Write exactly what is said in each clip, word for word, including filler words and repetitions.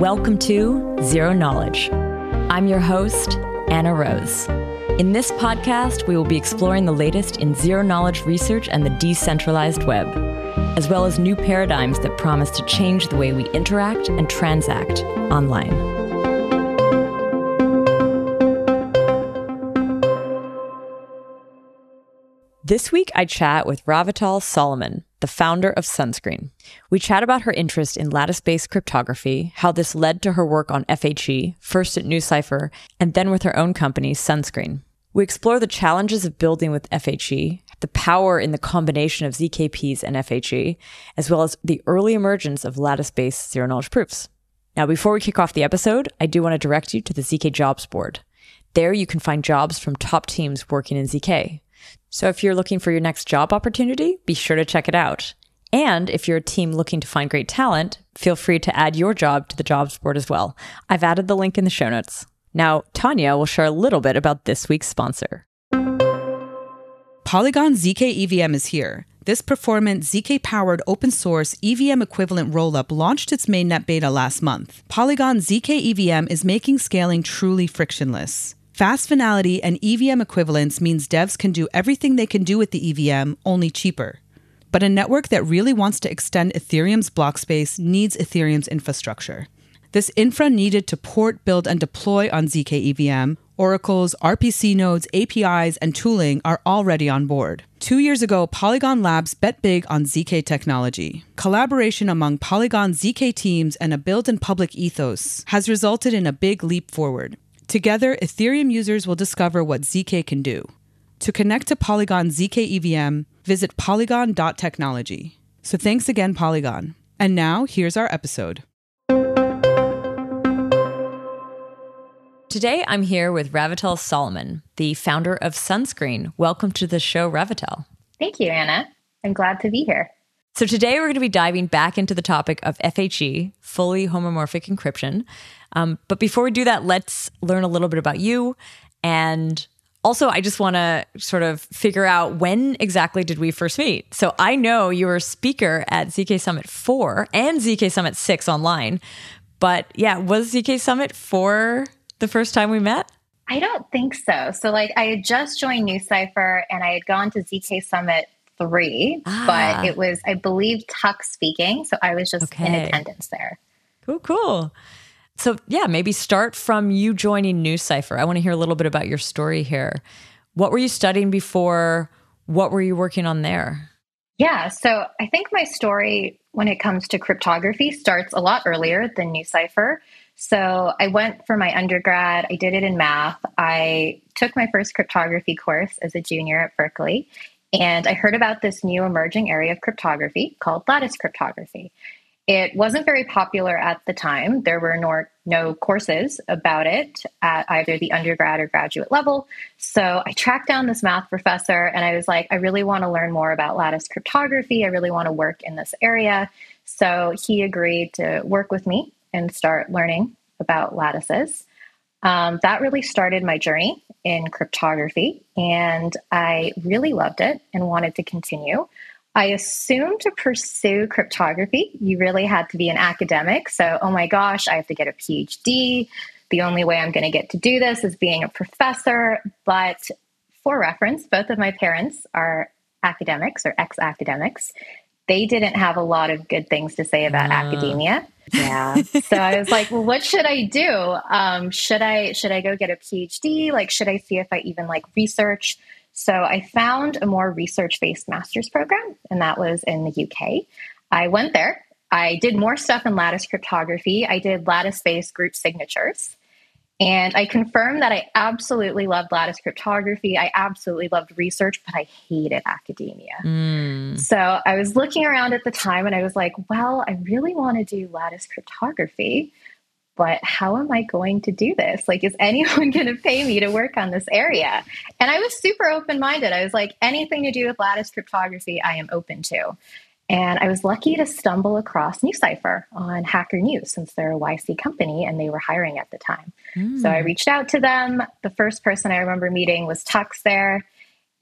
Welcome to Zero Knowledge. I'm your host, Anna Rose. In this podcast, we will be exploring the latest in zero-knowledge research and the decentralized web, as well as new paradigms that promise to change the way we interact and transact online. This week, I chat with Ravital Solomon, the founder of Sunscreen. We chat about her interest in lattice-based cryptography, how this led to her work on F H E, first at NuCypher, and then with her own company, Sunscreen. We explore the challenges of building with F H E, the power in the combination of Z K Ps and F H E, as well as the early emergence of lattice-based zero-knowledge proofs. Now, before we kick off the episode, I do want to direct you to the Z K Jobs Board. There you can find jobs from top teams working in Z K. So if you're looking for your next job opportunity, be sure to check it out. And if you're a team looking to find great talent, feel free to add your job to the jobs board as well. I've added the link in the show notes. Now, Tanya will share a little bit about this week's sponsor. Polygon Z K E V M is here. This performant, Z K-powered, open-source, E V M-equivalent rollup launched its mainnet beta last month. Polygon Z K E V M is making scaling truly frictionless. Fast finality and E V M equivalence means devs can do everything they can do with the E V M, only cheaper. But a network that really wants to extend Ethereum's block space needs Ethereum's infrastructure. This infra needed to port, build, and deploy on Z K E V M, oracles, R P C nodes, A P Is, and tooling are already on board. Two years ago, Polygon Labs bet big on Z K technology. Collaboration among Polygon Z K teams and a build-and-public ethos has resulted in a big leap forward. Together, Ethereum users will discover what Z K can do. To connect to Polygon Z K E V M, visit Polygon dot technology. So thanks again, Polygon. And now, here's our episode. Today, I'm here with Ravital Solomon, the founder of Sunscreen. Welcome to the show, Ravital. Thank you, Anna. I'm glad to be here. So today, we're going to be diving back into the topic of F H E, fully homomorphic encryption. Um, but before we do that, let's learn a little bit about you. And also, I just want to sort of figure out when exactly did we first meet? So I know you were a speaker at Z K Summit four and Z K Summit six online. But yeah, was Z K Summit four the first time we met? I don't think so. So like I had just joined NuCypher and I had gone to Z K Summit three, ah. but it was, I believe, Tux speaking. So I was just okay. in attendance there. Cool, cool. So yeah, maybe start from you joining NuCypher. I want to hear a little bit about your story here. What were you studying before? What were you working on there? Yeah, so I think my story when it comes to cryptography starts a lot earlier than NuCypher. So I went for my undergrad. I did it in math. I took my first cryptography course as a junior at Berkeley. And I heard about this new emerging area of cryptography called lattice cryptography. It wasn't very popular at the time. There were no, no courses about it at either the undergrad or graduate level. So I tracked down this math professor and I was like, I really want to learn more about lattice cryptography. I really want to work in this area. So he agreed to work with me and start learning about lattices. Um, that really started my journey in cryptography, and I really loved it and wanted to continue. I assume to pursue cryptography, you really had to be an academic. So, oh my gosh, I have to get a P H D. The only way I'm going to get to do this is being a professor. But for reference, both of my parents are academics or ex-academics. They didn't have a lot of good things to say about uh. academia. Yeah. So I was like, well, what should I do? Um, should I, should I go get a P H D? Like, should I see if I even like research? So I found a more research-based master's program, and that was in the U K. I went there. I did more stuff in lattice cryptography. I did lattice-based group signatures. And I confirmed that I absolutely loved lattice cryptography. I absolutely loved research, but I hated academia. Mm. So I was looking around at the time, and I was like, well, I really want to do lattice cryptography, but how am I going to do this? Like, is anyone going to pay me to work on this area? And I was super open-minded. I was like, anything to do with lattice cryptography, I am open to. And I was lucky to stumble across NuCypher on Hacker News since they're a Y C company and they were hiring at the time. Mm. So I reached out to them. The first person I remember meeting was Tux there.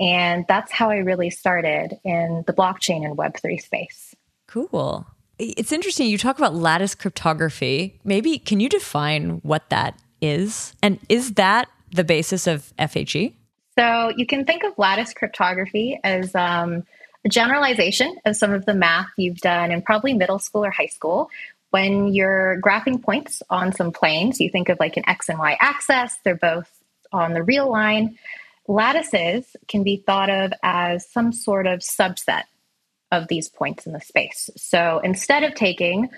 And that's how I really started in the blockchain and Web three space. Cool. It's interesting. You talk about lattice cryptography. Maybe can you define what that is? And is that the basis of F H E? So you can think of lattice cryptography as um, a generalization of some of the math you've done in probably middle school or high school. When you're graphing points on some planes, you think of like an X and Y axis. They're both on the real line. Lattices can be thought of as some sort of subset of these points in the space. So instead of taking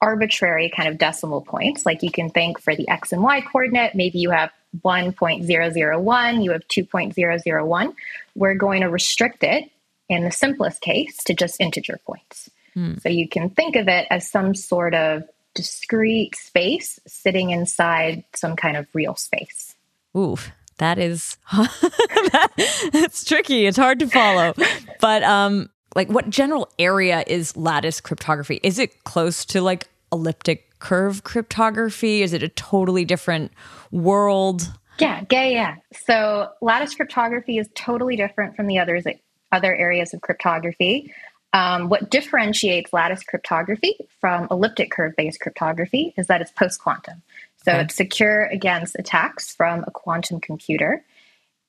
arbitrary kind of decimal points, like you can think for the X and Y coordinate, maybe you have one point zero zero one, you have two point zero zero one. We're going to restrict it in the simplest case to just integer points. Hmm. So you can think of it as some sort of discrete space sitting inside some kind of real space. Ooh, that is, that, that's tricky. It's hard to follow. But um, like what general area is lattice cryptography? Is it close to like elliptic curve cryptography? Is it a totally different world? Yeah, yeah, yeah. So lattice cryptography is totally different from the others, other areas of cryptography. Um, what differentiates lattice cryptography from elliptic curve-based cryptography is that it's post-quantum. So okay. It's secure against attacks from a quantum computer.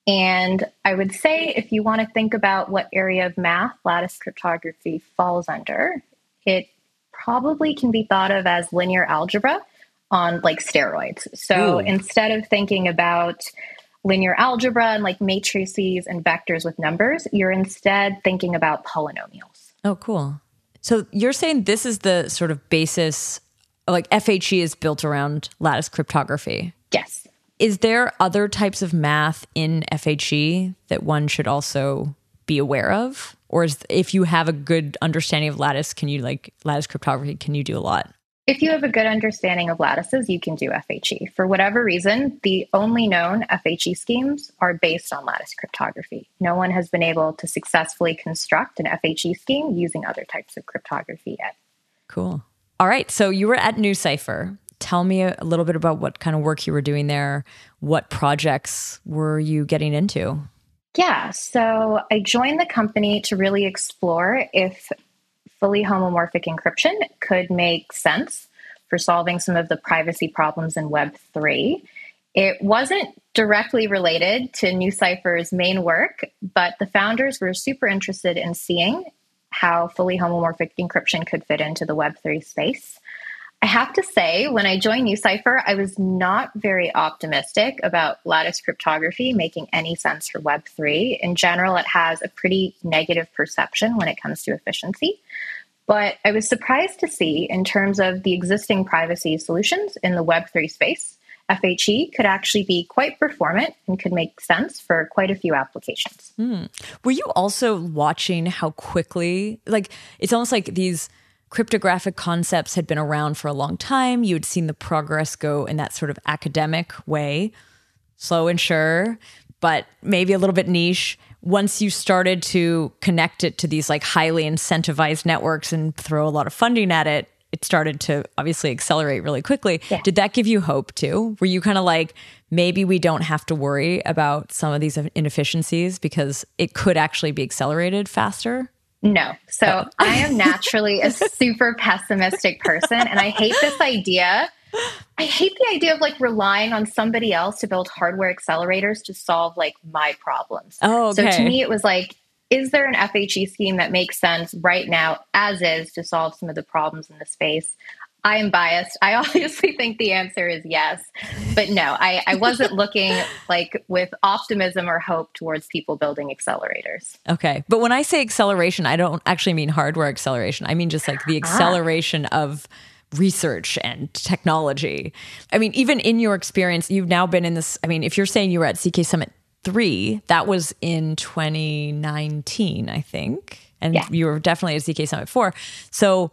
And I would say if you want to think about what area of math lattice cryptography falls under, it probably can be thought of as linear algebra on like steroids. So Ooh. Instead of thinking about linear algebra and like matrices and vectors with numbers, you're instead thinking about polynomials. Oh, cool. So you're saying this is the sort of basis, like F H E is built around lattice cryptography. Yes. Is there other types of math in F H E that one should also be aware of? Or is, if you have a good understanding of lattice, can you like lattice cryptography, can you do a lot? If you have a good understanding of lattices, you can do F H E. For whatever reason, the only known F H E schemes are based on lattice cryptography. No one has been able to successfully construct an F H E scheme using other types of cryptography yet. Cool. All right. So you were at NuCypher. Tell me a little bit about what kind of work you were doing there. What projects were you getting into? Yeah, so I joined the company to really explore if fully homomorphic encryption could make sense for solving some of the privacy problems in Web three. It wasn't directly related to NuCypher's main work, but the founders were super interested in seeing how fully homomorphic encryption could fit into the Web three space. I have to say, when I joined NuCypher, I was not very optimistic about lattice cryptography making any sense for Web three. In general, it has a pretty negative perception when it comes to efficiency. But I was surprised to see, in terms of the existing privacy solutions in the Web three space, F H E could actually be quite performant and could make sense for quite a few applications. Mm. Were you also watching how quickly, like, it's almost like these cryptographic concepts had been around for a long time. You had seen the progress go in that sort of academic way, slow and sure, but maybe a little bit niche. Once you started to connect it to these like highly incentivized networks and throw a lot of funding at it, it started to obviously accelerate really quickly. Yeah. Did that give you hope too? Were you kind of like, maybe we don't have to worry about some of these inefficiencies because it could actually be accelerated faster? No. So I am naturally a super pessimistic person. And I hate this idea. I hate the idea of like relying on somebody else to build hardware accelerators to solve like my problems. Oh, okay. So to me, it was like, is there an F H E scheme that makes sense right now as is to solve some of the problems in the space? I am biased. I obviously think the answer is yes, but no, I, I wasn't looking like with optimism or hope towards people building accelerators. Okay. But when I say acceleration, I don't actually mean hardware acceleration. I mean just like the acceleration ah. of research and technology. I mean, even in your experience, you've now been in this, I mean, if you're saying you were at Z K Summit three, that was in twenty nineteen, I think. And yeah. you were definitely at Z K Summit four. So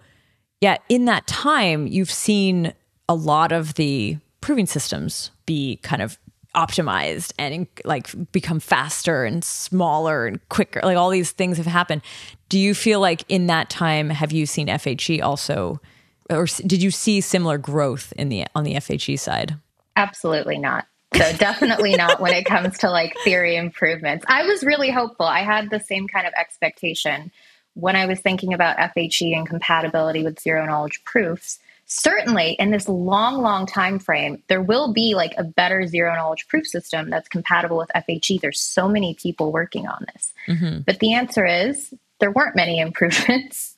yeah, in that time, you've seen a lot of the proving systems be kind of optimized and like become faster and smaller and quicker. Like all these things have happened. Do you feel like in that time, have you seen F H E also, or did you see similar growth in the on the F H E side? Absolutely not. So definitely not when it comes to like theory improvements. I was really hopeful. I had the same kind of expectation. when I was thinking about F H E and compatibility with zero knowledge proofs, certainly in this long, long time frame, there will be like a better zero knowledge proof system that's compatible with F H E. There's so many people working on this. Mm-hmm. But the answer is there weren't many improvements.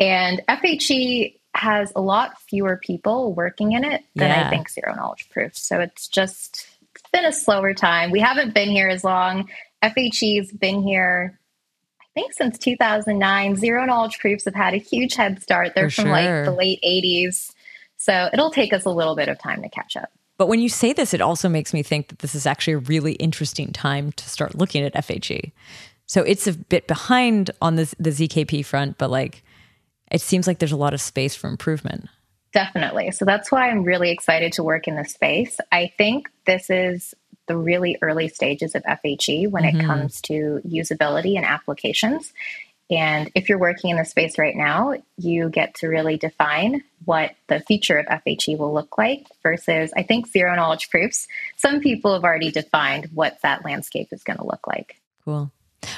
And F H E has a lot fewer people working in it than yeah. I think zero knowledge proofs. So it's just it's been a slower time. We haven't been here as long. F H E's been here, I think, since two thousand nine. Zero knowledge proofs have had a huge head start. They're For from sure. like the late eighties. So it'll take us a little bit of time to catch up. But when you say this, it also makes me think that this is actually a really interesting time to start looking at F H E. So it's a bit behind on the, the Z K P front, but like it seems like there's a lot of space for improvement. Definitely. So that's why I'm really excited to work in this space. I think this is the really early stages of F H E when mm-hmm. it comes to usability and applications. And if you're working in the space right now, you get to really define what the future of F H E will look like versus, I think, zero knowledge proofs. Some people have already defined what that landscape is going to look like. Cool.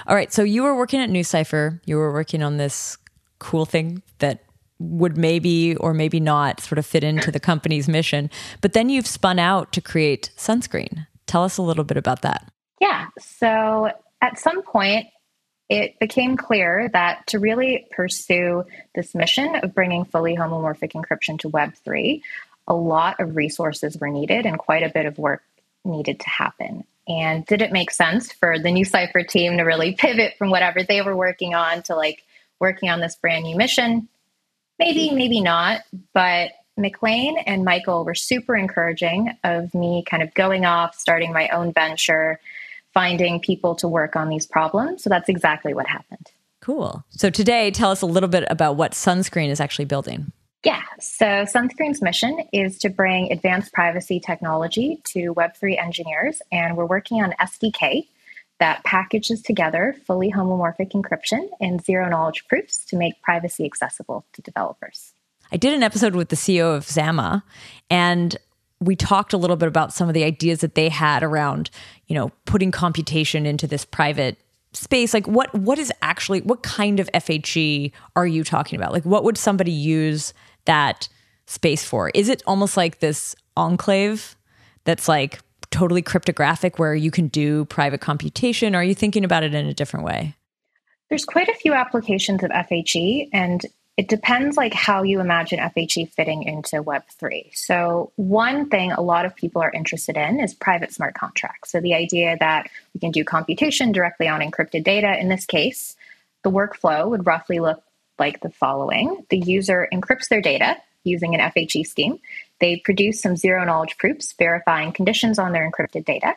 All right. So you were working at NuCypher. You were working on this cool thing that would maybe or maybe not sort of fit into the company's mission. But then you've spun out to create Sunscreen. Tell us a little bit about that. Yeah. So at some point, it became clear that to really pursue this mission of bringing fully homomorphic encryption to Web three, a lot of resources were needed and quite a bit of work needed to happen. And did it make sense for the NuCypher team to really pivot from whatever they were working on to like working on this brand new mission? Maybe, maybe not. But McLean and Michael were super encouraging of me kind of going off, starting my own venture, finding people to work on these problems. So that's exactly what happened. Cool. So today, tell us a little bit about what Sunscreen is actually building. Yeah. So Sunscreen's mission is to bring advanced privacy technology to Web three engineers. And we're working on an S D K that packages together fully homomorphic encryption and zero knowledge proofs to make privacy accessible to developers. I did an episode with the C E O of Zama, and we talked a little bit about some of the ideas that they had around, you know, putting computation into this private space. Like what, what is actually, what kind of F H E are you talking about? Like what would somebody use that space for? Is it almost like this enclave that's like totally cryptographic where you can do private computation? Or are you thinking about it in a different way? There's quite a few applications of F H E, and it depends like how you imagine F H E fitting into Web three. So one thing a lot of people are interested in is private smart contracts. So the idea that we can do computation directly on encrypted data. In this case, the workflow would roughly look like the following. The user encrypts their data using an F H E scheme. They produce some zero knowledge proofs verifying conditions on their encrypted data.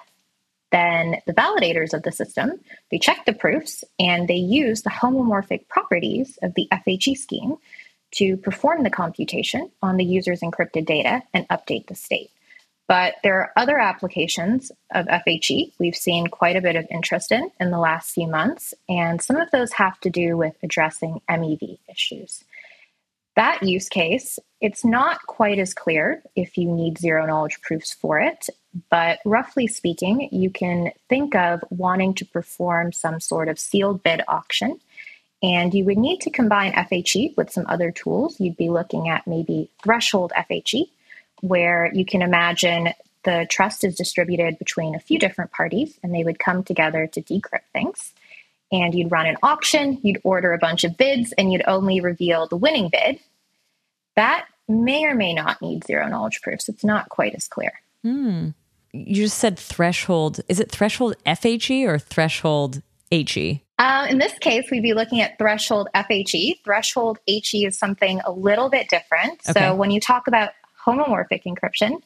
Then the validators of the system, they check the proofs and they use the homomorphic properties of the F H E scheme to perform the computation on the user's encrypted data and update the state. But there are other applications of F H E we've seen quite a bit of interest in in the last few months, and some of those have to do with addressing M E V issues. That use case, it's not quite as clear if you need zero knowledge proofs for it, but roughly speaking, you can think of wanting to perform some sort of sealed bid auction, and you would need to combine F H E with some other tools. You'd be looking at maybe threshold F H E, where you can imagine the trust is distributed between a few different parties, and they would come together to decrypt things. And you'd run an auction, you'd order a bunch of bids, and you'd only reveal the winning bid. That may or may not need zero knowledge proofs. It's not quite as clear. Mm. You just said threshold. Is it threshold F H E or threshold H E? Uh, in this case, we'd be looking at threshold F H E. Threshold H E is something a little bit different. Okay. So when you talk about homomorphic encryption,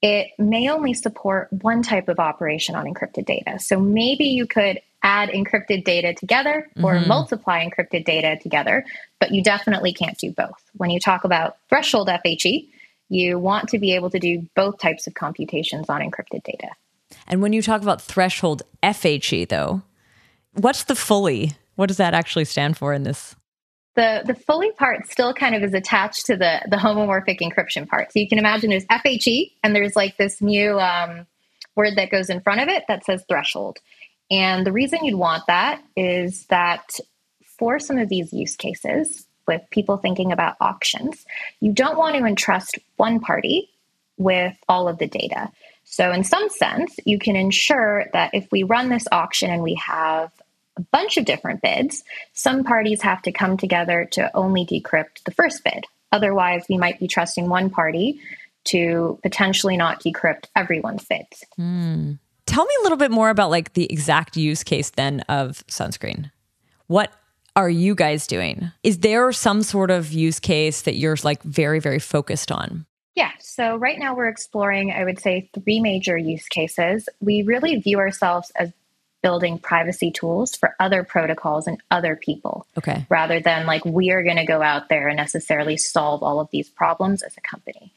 it may only support one type of operation on encrypted data. So maybe you could add encrypted data together or mm-hmm. multiply encrypted data together, but you definitely can't do both. When you talk about threshold F H E, you want to be able to do both types of computations on encrypted data. And when you talk about threshold F H E, though, what's the fully? What does that actually stand for in this? The the fully part still kind of is attached to the, the homomorphic encryption part. So you can imagine there's F H E, and there's like this new um, word that goes in front of it that says threshold. And the reason you'd want that is that for some of these use cases, with people thinking about auctions, you don't want to entrust one party with all of the data. So in some sense, you can ensure that if we run this auction and we have a bunch of different bids, some parties have to come together to only decrypt the first bid. Otherwise, we might be trusting one party to potentially not decrypt everyone's bids. Mm. Tell me a little bit more about like the exact use case then of Sunscreen. What are you guys doing? Is there some sort of use case that you're like very, very focused on? Yeah. So right now we're exploring, I would say, three major use cases. We really view ourselves as building privacy tools for other protocols and other people. Okay. Rather than like, we are going to go out there and necessarily solve all of these problems as a company.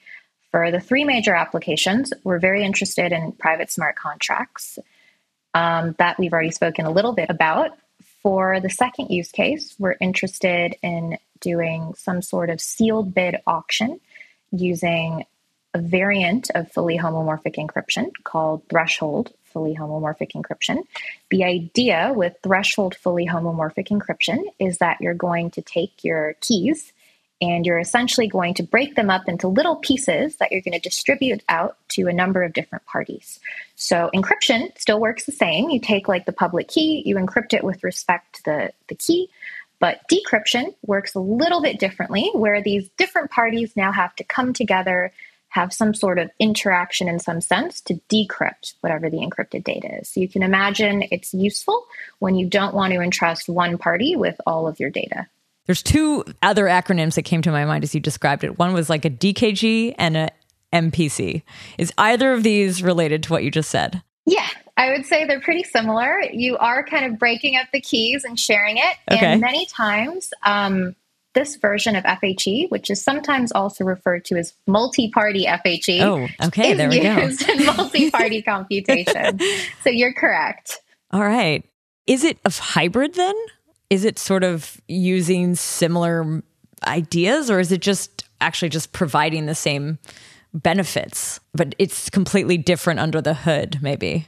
For the three major applications, we're very interested in private smart contracts um, that we've already spoken a little bit about. For the second use case, we're interested in doing some sort of sealed bid auction using a variant of fully homomorphic encryption called threshold fully homomorphic encryption. The idea with threshold fully homomorphic encryption is that you're going to take your keys and you're essentially going to break them up into little pieces that you're going to distribute out to a number of different parties. So encryption still works the same. You take like the public key, you encrypt it with respect to the, the key, but decryption works a little bit differently, where these different parties now have to come together, have some sort of interaction in some sense to decrypt whatever the encrypted data is. So you can imagine it's useful when you don't want to entrust one party with all of your data. There's two other acronyms that came to my mind as you described it. One was like a D K G and a M P C. Is either of these related to what you just said? Yeah, I would say they're pretty similar. You are kind of breaking up the keys and sharing it. Okay. And many times, um, this version of F H E, which is sometimes also referred to as multi-party F H E, oh, okay, is there we used go. in multi-party computation. So you're correct. All right. Is it a hybrid then? Is it sort of using similar ideas, or is it just actually just providing the same benefits, but it's completely different under the hood, maybe?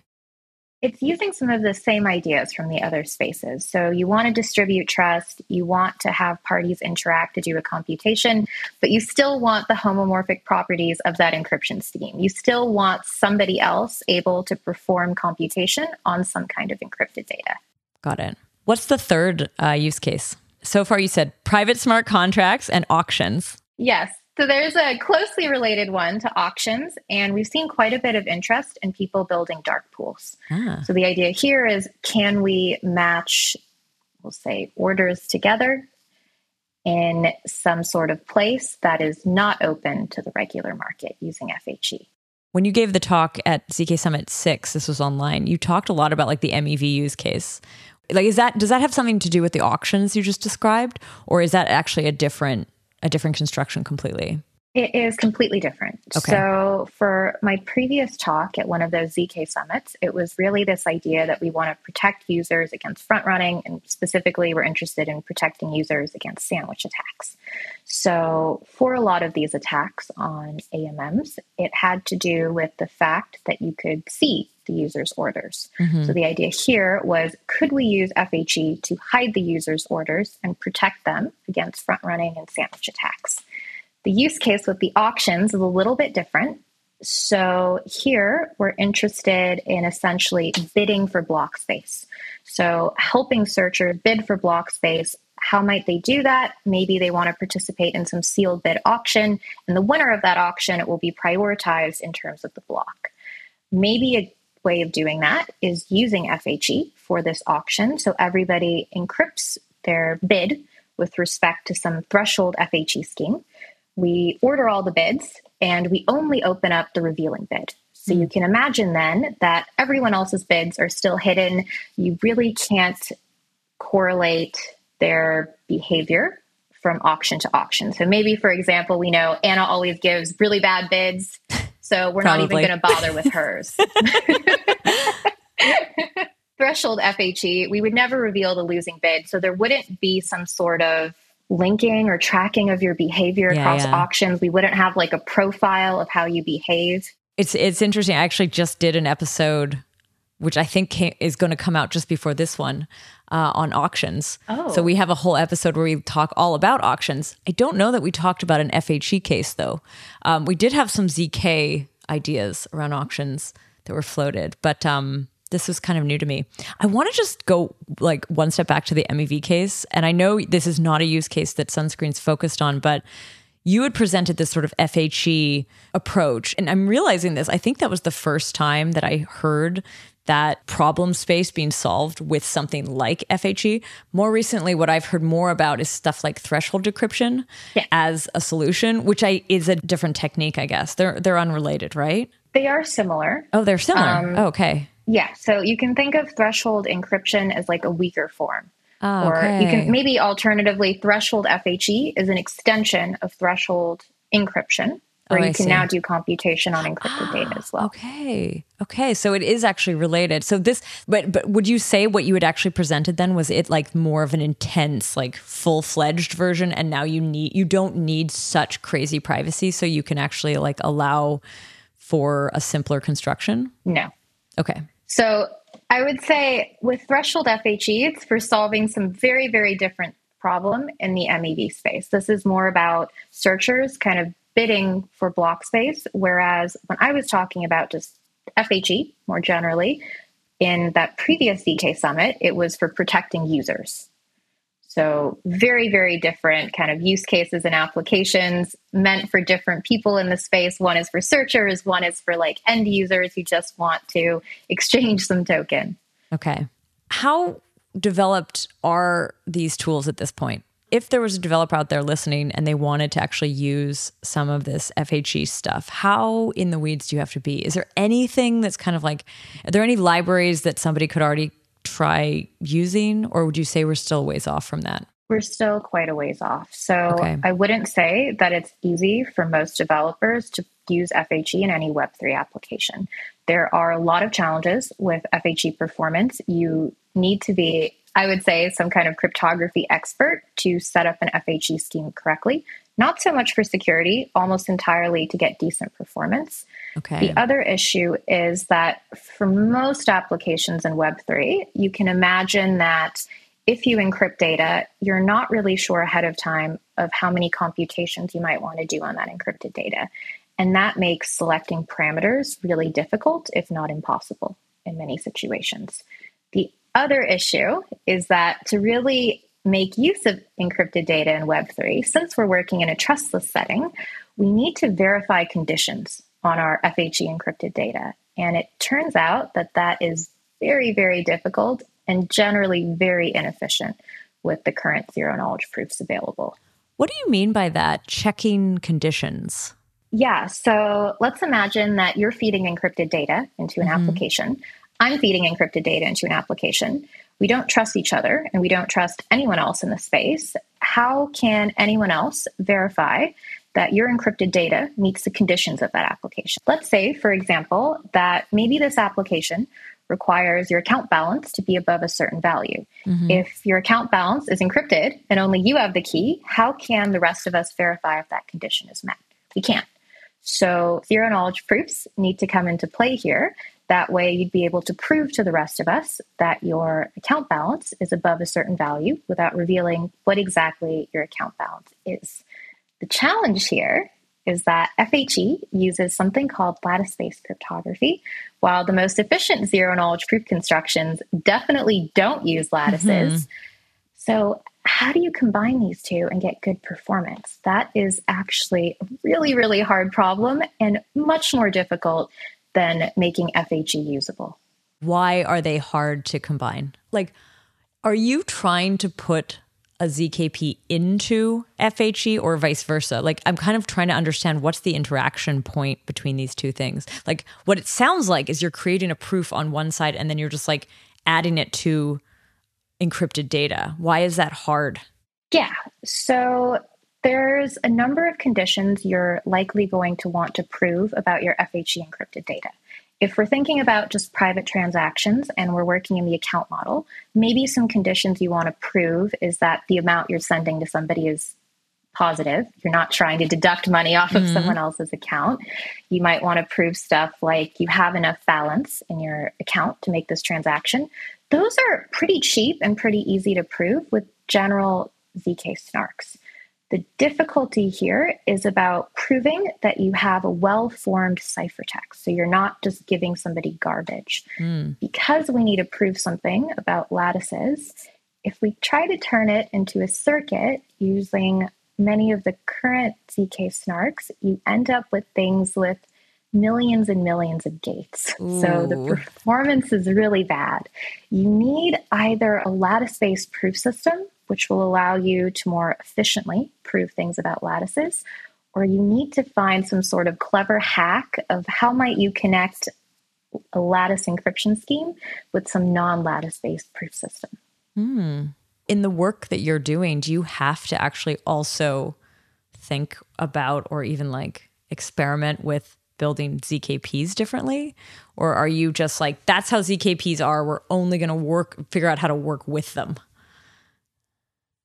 It's using some of the same ideas from the other spaces. So you want to distribute trust, you want to have parties interact to do a computation, but you still want the homomorphic properties of that encryption scheme. You still want somebody else able to perform computation on some kind of encrypted data. Got it. What's the third uh, use case? So far, you said private smart contracts and auctions. Yes. So there's a closely related one to auctions, and we've seen quite a bit of interest in people building dark pools. Ah. So the idea here is, can we match, we'll say, orders together in some sort of place that is not open to the regular market using F H E? When you gave the talk at Z K Summit six, this was online, you talked a lot about like the M E V use case. Like, is that, does that have something to do with the auctions you just described? Or is that actually a different, a different construction completely? It is completely different. Okay. So for my previous talk at one of those Z K summits, it was really this idea that we want to protect users against front running. And specifically, we're interested in protecting users against sandwich attacks. So for a lot of these attacks on A M Ms, it had to do with the fact that you could see the user's orders. Mm-hmm. So the idea here was, could we use F H E to hide the user's orders and protect them against front running and sandwich attacks? The use case with the auctions is a little bit different. So here we're interested in essentially bidding for block space. So helping searchers bid for block space. How might they do that? Maybe they want to participate in some sealed bid auction, and the winner of that auction, it will be prioritized in terms of the block. Maybe a way of doing that is using F H E for this auction. So everybody encrypts their bid with respect to some threshold F H E scheme. We order all the bids and we only open up the revealing bid. So mm. you can imagine then that everyone else's bids are still hidden. You really can't correlate their behavior from auction to auction. So maybe, for example, we know Anna always gives really bad bids, so we're Probably. not even going to bother with hers. Threshold F H E, we would never reveal the losing bid. So there wouldn't be some sort of linking or tracking of your behavior yeah, across yeah. auctions. We wouldn't have like a profile of how you behave. It's it's interesting. I actually just did an episode which I think came, is going to come out just before this one, uh, on auctions. Oh. So we have a whole episode where we talk all about auctions. I don't know that we talked about an F H E case, though. Um, we did have some Z K ideas around auctions that were floated, but um, this was kind of new to me. I want to just go like one step back to the M E V case. And I know this is not a use case that Sunscreen's focused on, but you had presented this sort of F H E approach. And I'm realizing this, I think that was the first time that I heard that problem space being solved with something like F H E. More recently, what I've heard more about is stuff like threshold decryption yeah. as a solution, which I is a different technique, I guess. They're they're unrelated, right? They are similar. Oh, they're similar. Um, oh, okay. Yeah. So you can think of threshold encryption as like a weaker form. Oh, okay. Or you can maybe alternatively, threshold F H E is an extension of threshold encryption. Or oh, you I can see. Now do computation on encrypted ah, data as well. Okay. Okay. So it is actually related. So this, but but would you say what you had actually presented then was it like more of an intense, like full-fledged version, and now you need you don't need such crazy privacy, so you can actually like allow for a simpler construction? No. Okay. So I would say with threshold F H E, it's for solving some very, very different problem in the M E V space. This is more about searchers kind of bidding for block space, whereas when I was talking about just F H E more generally, in that previous Z K Summit, it was for protecting users. So very, very different kind of use cases and applications meant for different people in the space. One is for searchers, one is for like end users who just want to exchange some token. Okay. How developed are these tools at this point? If there was a developer out there listening and they wanted to actually use some of this F H E stuff, how in the weeds do you have to be? Is there anything that's kind of like, are there any libraries that somebody could already try using? Or would you say we're still a ways off from that? We're still quite a ways off. So okay. I wouldn't say that it's easy for most developers to use F H E in any Web three application. There are a lot of challenges with F H E performance. You need to be, I would say, some kind of cryptography expert to set up an F H E scheme correctly. Not so much for security, almost entirely to get decent performance. Okay. The other issue is that for most applications in Web three, you can imagine that if you encrypt data, you're not really sure ahead of time of how many computations you might want to do on that encrypted data. And that makes selecting parameters really difficult, if not impossible, in many situations. The other issue is that to really make use of encrypted data in Web three, since we're working in a trustless setting, we need to verify conditions on our F H E encrypted data. And it turns out that that is very, very difficult and generally very inefficient with the current zero knowledge proofs available. What do you mean by that, checking conditions? Yeah, so let's imagine that you're feeding encrypted data into an mm-hmm. application. I'm feeding encrypted data into an application. We don't trust each other and we don't trust anyone else in the space. How can anyone else verify that your encrypted data meets the conditions of that application? Let's say, for example, that maybe this application requires your account balance to be above a certain value. Mm-hmm. If your account balance is encrypted and only you have the key, how can the rest of us verify if that condition is met? We can't. So zero knowledge proofs need to come into play here. That way, you'd be able to prove to the rest of us that your account balance is above a certain value without revealing what exactly your account balance is. The challenge here is that F H E uses something called lattice-based cryptography. While the most efficient zero-knowledge proof constructions definitely don't use lattices, mm-hmm. so how do you combine these two and get good performance? That is actually a really, really hard problem and much more difficult than making F H E usable. Why are they hard to combine? Like, are you trying to put a Z K P into F H E or vice versa? Like, I'm kind of trying to understand what's the interaction point between these two things. Like, what it sounds like is you're creating a proof on one side and then you're just like adding it to encrypted data. Why is that hard? Yeah. So there's a number of conditions you're likely going to want to prove about your F H E encrypted data. If we're thinking about just private transactions and we're working in the account model, maybe some conditions you want to prove is that the amount you're sending to somebody is positive. You're not trying to deduct money off of mm-hmm. someone else's account. You might want to prove stuff like you have enough balance in your account to make this transaction. Those are pretty cheap and pretty easy to prove with general Z K snarks. The difficulty here is about proving that you have a well-formed ciphertext. So you're not just giving somebody garbage. Mm. Because we need to prove something about lattices, if we try to turn it into a circuit using many of the current Z K snarks, you end up with things with millions and millions of gates. Ooh. So the performance is really bad. You need either a lattice-based proof system, which will allow you to more efficiently prove things about lattices, or you need to find some sort of clever hack of how might you connect a lattice encryption scheme with some non-lattice-based proof system. Mm. In the work that you're doing, do you have to actually also think about or even like experiment with building Z K Ps differently? Or are you just like, that's how Z K Ps are, we're only going to work, figure out how to work with them?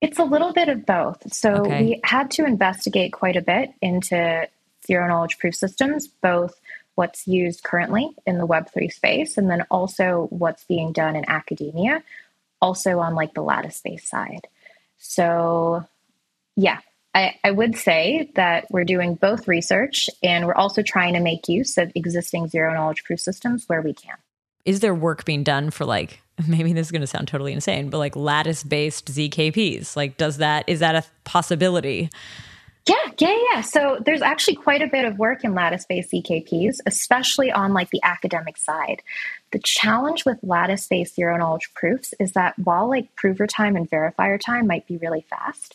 It's a little bit of both. So okay. we had to investigate quite a bit into zero-knowledge proof systems, both what's used currently in the Web three space and then also what's being done in academia, also on like the lattice-based side. So yeah, I, I would say that we're doing both research and we're also trying to make use of existing zero-knowledge proof systems where we can. Is there work being done for like, maybe this is going to sound totally insane, but like lattice-based Z K Ps, like does that, is that a possibility? Yeah, yeah, yeah. So there's actually quite a bit of work in lattice-based Z K Ps, especially on like the academic side. The challenge with lattice-based zero-knowledge proofs is that while like prover time and verifier time might be really fast,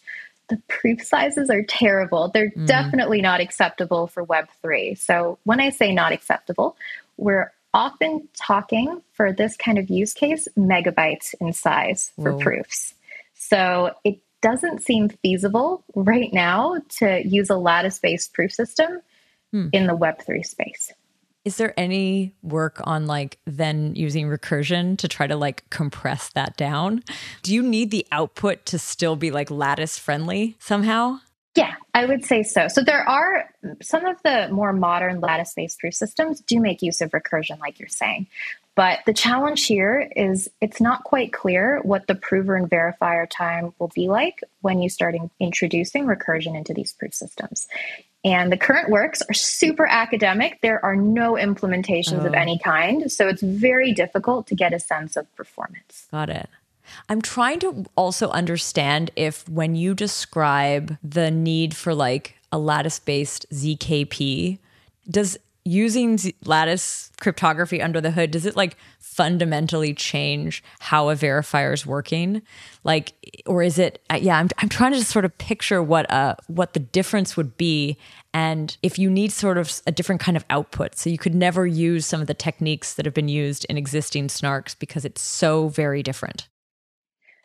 the proof sizes are terrible. They're mm. definitely not acceptable for Web three. So when I say not acceptable, we're often talking for this kind of use case, megabytes in size for Whoa. proofs. So it doesn't seem feasible right now to use a lattice-based proof system hmm. in the Web three space. Is there any work on like then using recursion to try to like compress that down? Do you need the output to still be like lattice friendly somehow? Yeah, I would say so. So there are some of the more modern lattice-based proof systems do make use of recursion, like you're saying. But the challenge here is it's not quite clear what the prover and verifier time will be like when you start in- introducing recursion into these proof systems. And the current works are super academic. There are no implementations oh. of any kind. So it's very difficult to get a sense of performance. Got it. I'm trying to also understand if when you describe the need for like a lattice-based Z K P, does using Z- lattice cryptography under the hood, does it like fundamentally change how a verifier is working? Like, or is it, yeah, I'm I'm trying to just sort of picture what uh what the difference would be and if you need sort of a different kind of output. So you could never use some of the techniques that have been used in existing snarks because it's so very different.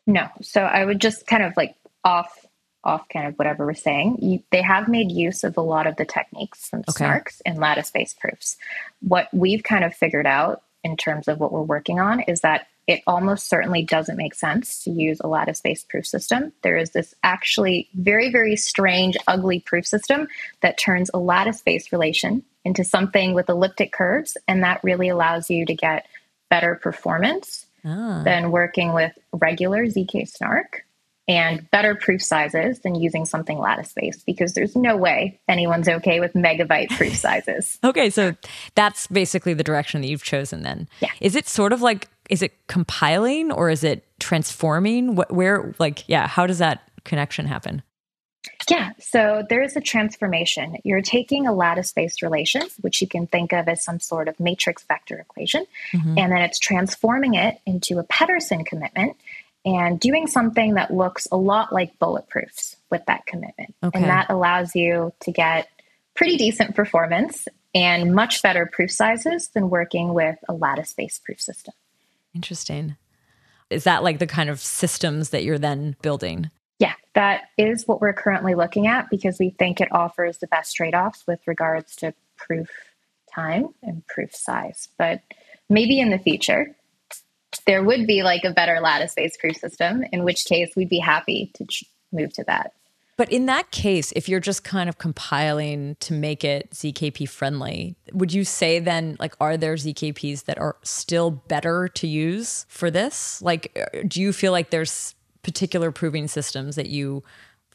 No. So I would just kind of like off, off kind of whatever we're saying. You, they have made use of a lot of the techniques from okay. snarks and lattice-based proofs. What we've kind of figured out in terms of what we're working on is that it almost certainly doesn't make sense to use a lattice-based proof system. There is this actually very, very strange, ugly proof system that turns a lattice-based relation into something with elliptic curves. And that really allows you to get better performance Ah. than working with regular Z K snark and better proof sizes than using something lattice-based because there's no way anyone's okay with megabyte proof sizes. Okay, so that's basically the direction that you've chosen then. Yeah. Is it sort of like, is it compiling or is it transforming? What, where, like, yeah, how does that connection happen? Yeah, so there is a transformation. You're taking a lattice-based relation, which you can think of as some sort of matrix vector equation, mm-hmm. and then it's transforming it into a Pedersen commitment and doing something that looks a lot like bulletproofs with that commitment. Okay. And that allows you to get pretty decent performance and much better proof sizes than working with a lattice-based proof system. Interesting. Is that like the kind of systems that you're then building? Yeah, that is what we're currently looking at because we think it offers the best trade-offs with regards to proof time and proof size. But maybe in the future, there would be like a better lattice-based proof system, in which case we'd be happy to move to that. But in that case, if you're just kind of compiling to make it Z K P friendly, would you say then, like, are there Z K Ps that are still better to use for this? Like, do you feel like there's particular proving systems that you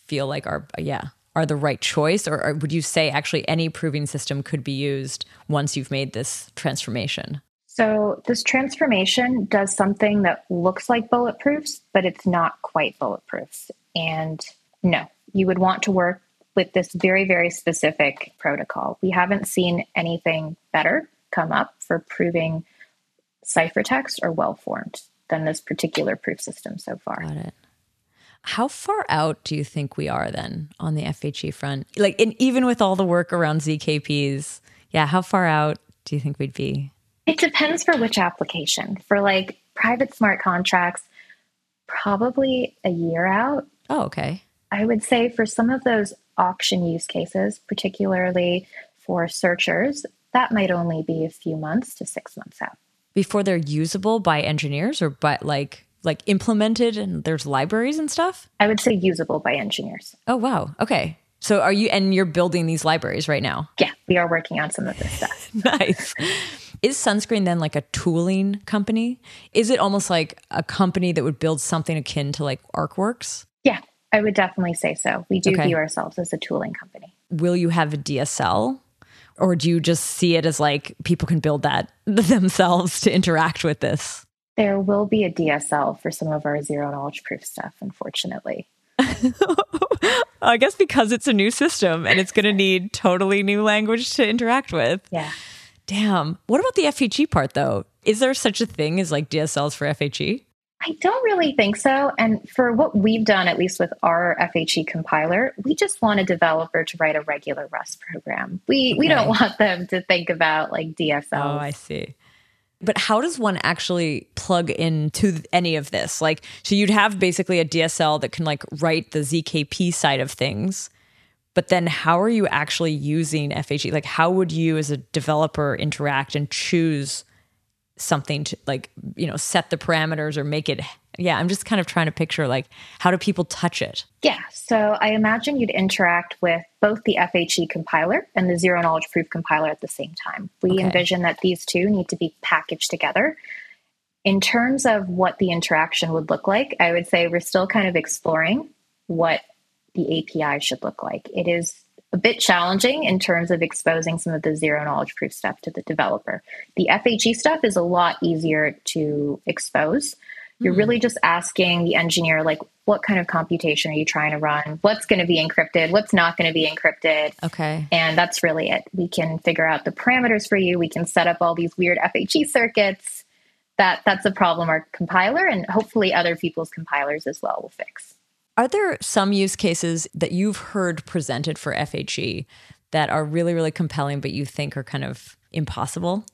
feel like are, yeah, are the right choice? Or, or would you say actually any proving system could be used once you've made this transformation? So this transformation does something that looks like bulletproofs, but it's not quite bulletproofs. And no, you would want to work with this very, very specific protocol. We haven't seen anything better come up for proving ciphertext or well-formed than this particular proof system so far. Got it. How far out do you think we are then on the F H E front? Like, in, even with all the work around Z K Ps, yeah, how far out do you think we'd be? It depends for which application. For like private smart contracts, probably a year out. Oh, okay. I would say for some of those auction use cases, particularly for searchers, that might only be a few months to six months out. Before they're usable by engineers or by like like implemented and there's libraries and stuff? I would say usable by engineers. Oh, wow. Okay. So are you, and you're building these libraries right now? Yeah, we are working on some of this stuff. Nice. Is Sunscreen then like a tooling company? Is it almost like a company that would build something akin to like ArcWorks? Yeah, I would definitely say so. We do okay. view ourselves as a tooling company. Will you have a D S L? Or do you just see it as like people can build that themselves to interact with this? There will be a D S L for some of our zero knowledge proof stuff, unfortunately. I guess because it's a new system and it's going to need totally new language to interact with. Yeah. Damn. What about the F H E part though? Is there such a thing as like D S Ls for F H E? I don't really think so. And for what we've done, at least with our F H E compiler, we just want a developer to write a regular Rust program. We okay. we don't want them to think about like D S Ls. Oh, I see. But how does one actually plug into any of this? Like, so you'd have basically a D S L that can like write the Z K P side of things, but then how are you actually using F H E? Like, how would you as a developer interact and choose something to like, you know, set the parameters or make it? Yeah, I'm just kind of trying to picture like, how do people touch it? Yeah, so I imagine you'd interact with both the F H E compiler and the zero knowledge proof compiler at the same time. We okay. envision that these two need to be packaged together. In terms of what the interaction would look like, I would say we're still kind of exploring what the A P I should look like. It is a bit challenging in terms of exposing some of the zero knowledge proof stuff to the developer. The F H E stuff is a lot easier to expose. You're mm-hmm. really just asking the engineer, like, what kind of computation are you trying to run? What's going to be encrypted? What's not going to be encrypted? Okay. And that's really it. We can figure out the parameters for you. We can set up all these weird F H E circuits. That That's a problem our compiler and hopefully other people's compilers as well will fix. Are there some use cases that you've heard presented for F H E that are really, really compelling, but you think are kind of impossible?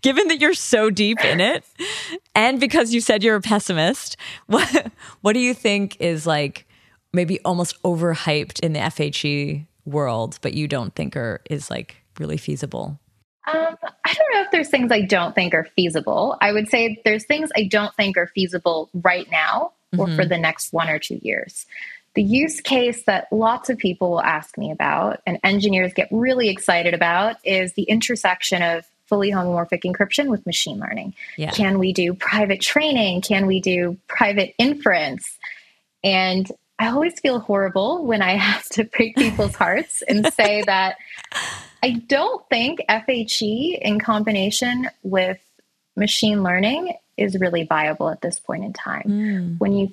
Given that you're so deep in it, and because you said you're a pessimist, what, what do you think is like maybe almost overhyped in the F H E world, but you don't think are is like really feasible? Um, I don't know if there's things I don't think are feasible. I would say there's things I don't think are feasible right now, or mm-hmm. for the next one or two years. The use case that lots of people will ask me about and engineers get really excited about is the intersection of fully homomorphic encryption with machine learning. Yeah. Can we do private training? Can we do private inference? And I always feel horrible when I have to break people's hearts and say that I don't think F H E in combination with machine learning is really viable at this point in time. Mm. When you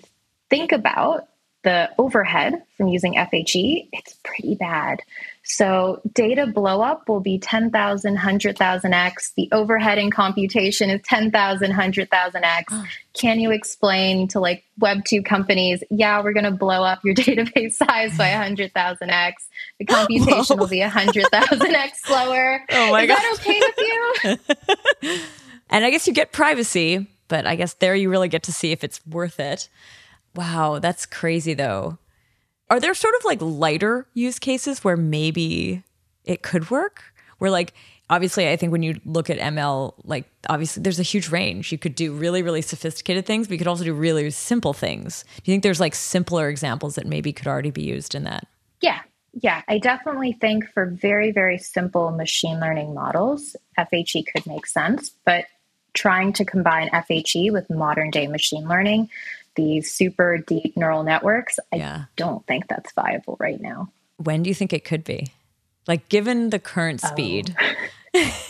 think about the overhead from using F H E, it's pretty bad. So data blow up will be ten thousand, one hundred thousand x. The overhead in computation is ten thousand, one hundred thousand x. Oh. Can you explain to like Web two companies, yeah, we're going to blow up your database size by one hundred thousand x. The computation Whoa. will be one hundred thousand x slower. Oh my is God. that okay with you? And I guess you get privacy, but I guess there you really get to see if it's worth it. Wow, that's crazy though. Are there sort of like lighter use cases where maybe it could work? Where like, obviously, I think when you look at M L, like obviously there's a huge range. You could do really, really sophisticated things, but you could also do really simple things. Do you think there's like simpler examples that maybe could already be used in that? Yeah. Yeah. I definitely think for very, very simple machine learning models, F H E could make sense, but trying to combine F H E with modern day machine learning, these super deep neural networks, I yeah. don't think that's viable right now. When do you think it could be? Like given the current speed, oh.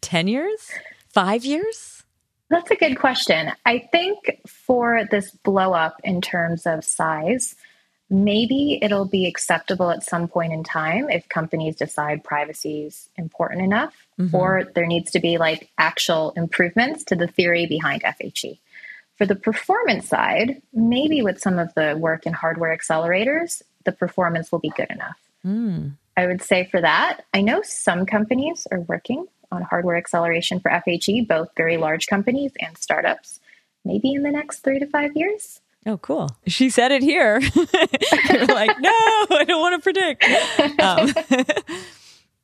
ten years, five years? That's a good question. I think for this blow up in terms of size, maybe it'll be acceptable at some point in time if companies decide privacy is important enough, mm-hmm. or there needs to be like actual improvements to the theory behind F H E. For the performance side, maybe with some of the work in hardware accelerators, the performance will be good enough. Mm. I would say for that, I know some companies are working on hardware acceleration for F H E, both very large companies and startups, maybe in the next three to five years. Oh, cool. She said it here. You're like, no, I don't want to predict. Um,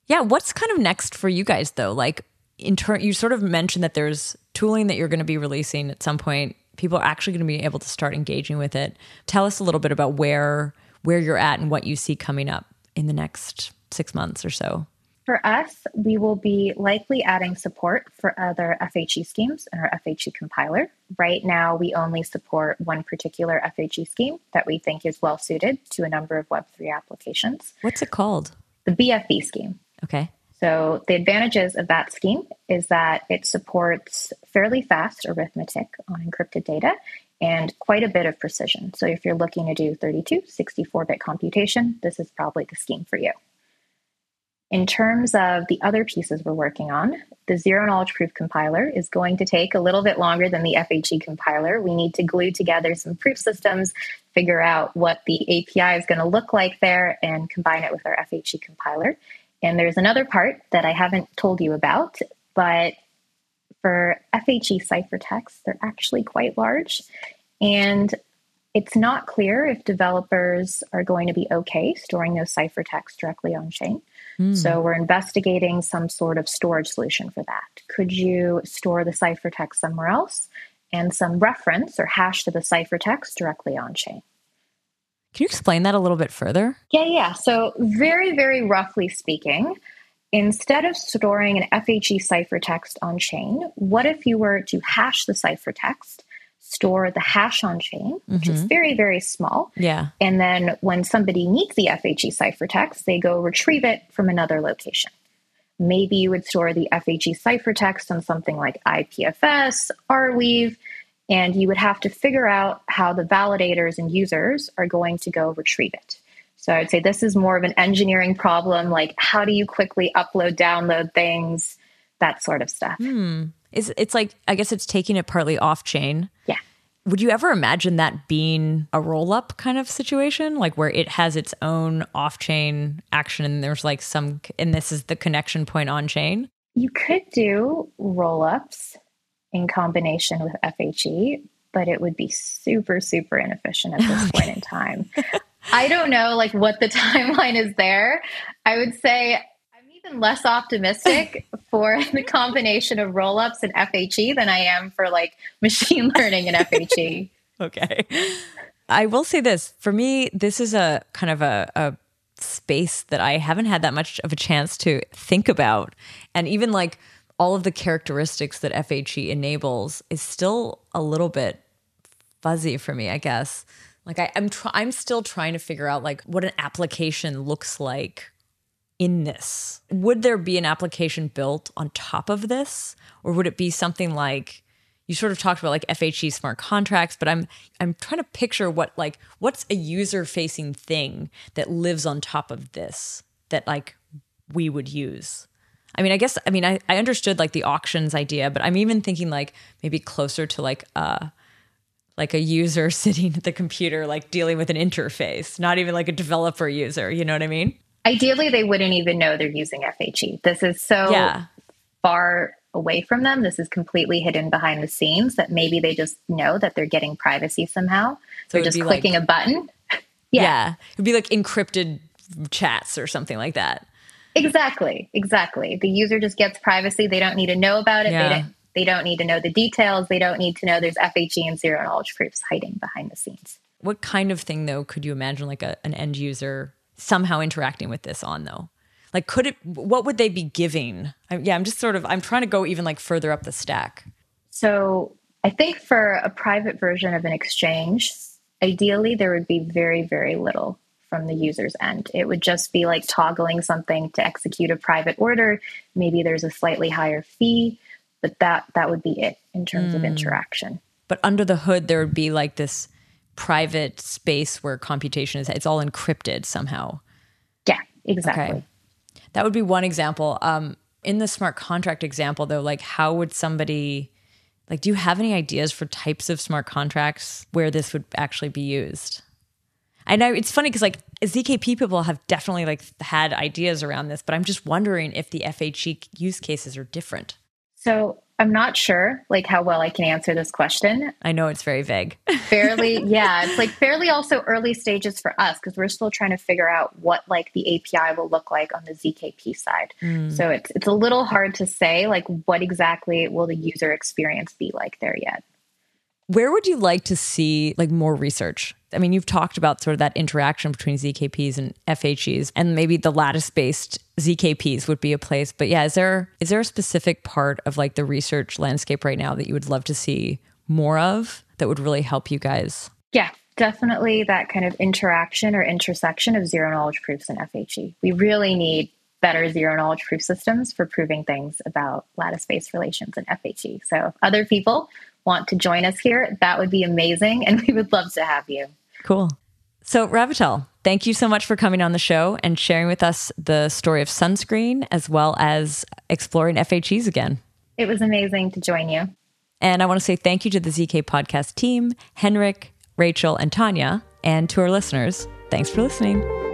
yeah. What's kind of next for you guys though? Like in turn, you sort of mentioned that there's tooling that you're going to be releasing at some point. People are actually going to be able to start engaging with it. Tell us a little bit about where, where you're at and what you see coming up in the next six months or so. For us, we will be likely adding support for other F H E schemes in our F H E compiler. Right now, we only support one particular F H E scheme that we think is well-suited to a number of Web three applications. What's it called? The B F V scheme. Okay. So the advantages of that scheme is that it supports fairly fast arithmetic on encrypted data and quite a bit of precision. So if you're looking to do thirty-two, sixty-four-bit computation, this is probably the scheme for you. In terms of the other pieces we're working on, the zero-knowledge proof compiler is going to take a little bit longer than the F H E compiler. We need to glue together some proof systems, figure out what the A P I is going to look like there, and combine it with our F H E compiler. And there's another part that I haven't told you about, but for F H E ciphertexts, they're actually quite large. And it's not clear if developers are going to be okay storing those ciphertexts directly on-chain. Mm. So we're investigating some sort of storage solution for that. Could you store the ciphertext somewhere else and some reference or hash to the ciphertext directly on-chain? Can you explain that a little bit further? Yeah, yeah. So very, very roughly speaking, instead of storing an F H E ciphertext on-chain, what if you were to hash the ciphertext, store the hash on chain, which mm-hmm. is very, very small. Yeah. And then when somebody needs the F H E ciphertext, they go retrieve it from another location. Maybe you would store the F H E ciphertext on something like I P F S, Arweave, and you would have to figure out how the validators and users are going to go retrieve it. So I would say this is more of an engineering problem, like how do you quickly upload, download things, that sort of stuff. Mm. It's, it's like, I guess it's taking it partly off chain. Yeah. Would you ever imagine that being a roll-up kind of situation? Like where it has its own off-chain action and there's like some, and this is the connection point on-chain? You could do roll-ups in combination with F H E, but it would be super, super inefficient at this okay. point in time. I don't know like what the timeline is there. I would say even less optimistic for the combination of roll-ups and F H E than I am for like machine learning and F H E. Okay. I will say this. For me, this is a kind of a, a space that I haven't had that much of a chance to think about. And even like all of the characteristics that F H E enables is still a little bit fuzzy for me, I guess. Like I, I'm, tr- I'm still trying to figure out like what an application looks like in this. Would there be an application built on top of this? Or would it be something like, you sort of talked about like F H E smart contracts, but I'm I'm trying to picture what like, what's a user-facing thing that lives on top of this that like we would use? I mean, I guess, I mean, I, I understood like the auctions idea, but I'm even thinking like maybe closer to like uh like a user sitting at the computer, like dealing with an interface, not even like a developer user, you know what I mean? Ideally, they wouldn't even know they're using F H E. This is so yeah. far away from them. This is completely hidden behind the scenes that maybe they just know that they're getting privacy somehow. So they're just clicking like, a button. yeah. yeah. It would be like encrypted chats or something like that. Exactly. Exactly. The user just gets privacy. They don't need to know about it. Yeah. They don't, they don't need to know the details. They don't need to know there's F H E and zero knowledge proofs hiding behind the scenes. What kind of thing, though, could you imagine like a, an end user somehow interacting with this on, though? Like, could it, what would they be giving? I, yeah, I'm just sort of, I'm trying to go even like further up the stack. So I think for a private version of an exchange, ideally, there would be very, very little from the user's end. It would just be like toggling something to execute a private order. Maybe there's a slightly higher fee, but that that would be it in terms mm. of interaction. But under the hood, there would be like this private space where computation is, it's all encrypted somehow. Yeah, exactly. Okay. That would be one example. Um, in the smart contract example, though, like how would somebody, like, do you have any ideas for types of smart contracts where this would actually be used? I know it's funny because like Z K P people have definitely like had ideas around this, but I'm just wondering if the F H E use cases are different. So I'm not sure like how well I can answer this question. I know it's very vague. Fairly, yeah. It's like fairly also early stages for us because we're still trying to figure out what like the A P I will look like on the Z K P side. Mm. So it's it's a little hard to say like what exactly will the user experience be like there yet. Where would you like to see like more research? I mean, you've talked about sort of that interaction between Z K Ps and F H Es, and maybe the lattice-based Z K Ps would be a place. But yeah, is there is there a specific part of like the research landscape right now that you would love to see more of that would really help you guys? Yeah, definitely that kind of interaction or intersection of zero knowledge proofs and F H E. We really need better zero knowledge proof systems for proving things about lattice-based relations and F H E. So if other people want to join us here, that would be amazing. And we would love to have you. Cool. So Ravital, thank you so much for coming on the show and sharing with us the story of Sunscreen, as well as exploring F H Es again. It was amazing to join you. And I want to say thank you to the Z K Podcast team, Henrik, Rachel, and Tanya. And to our listeners, thanks for listening.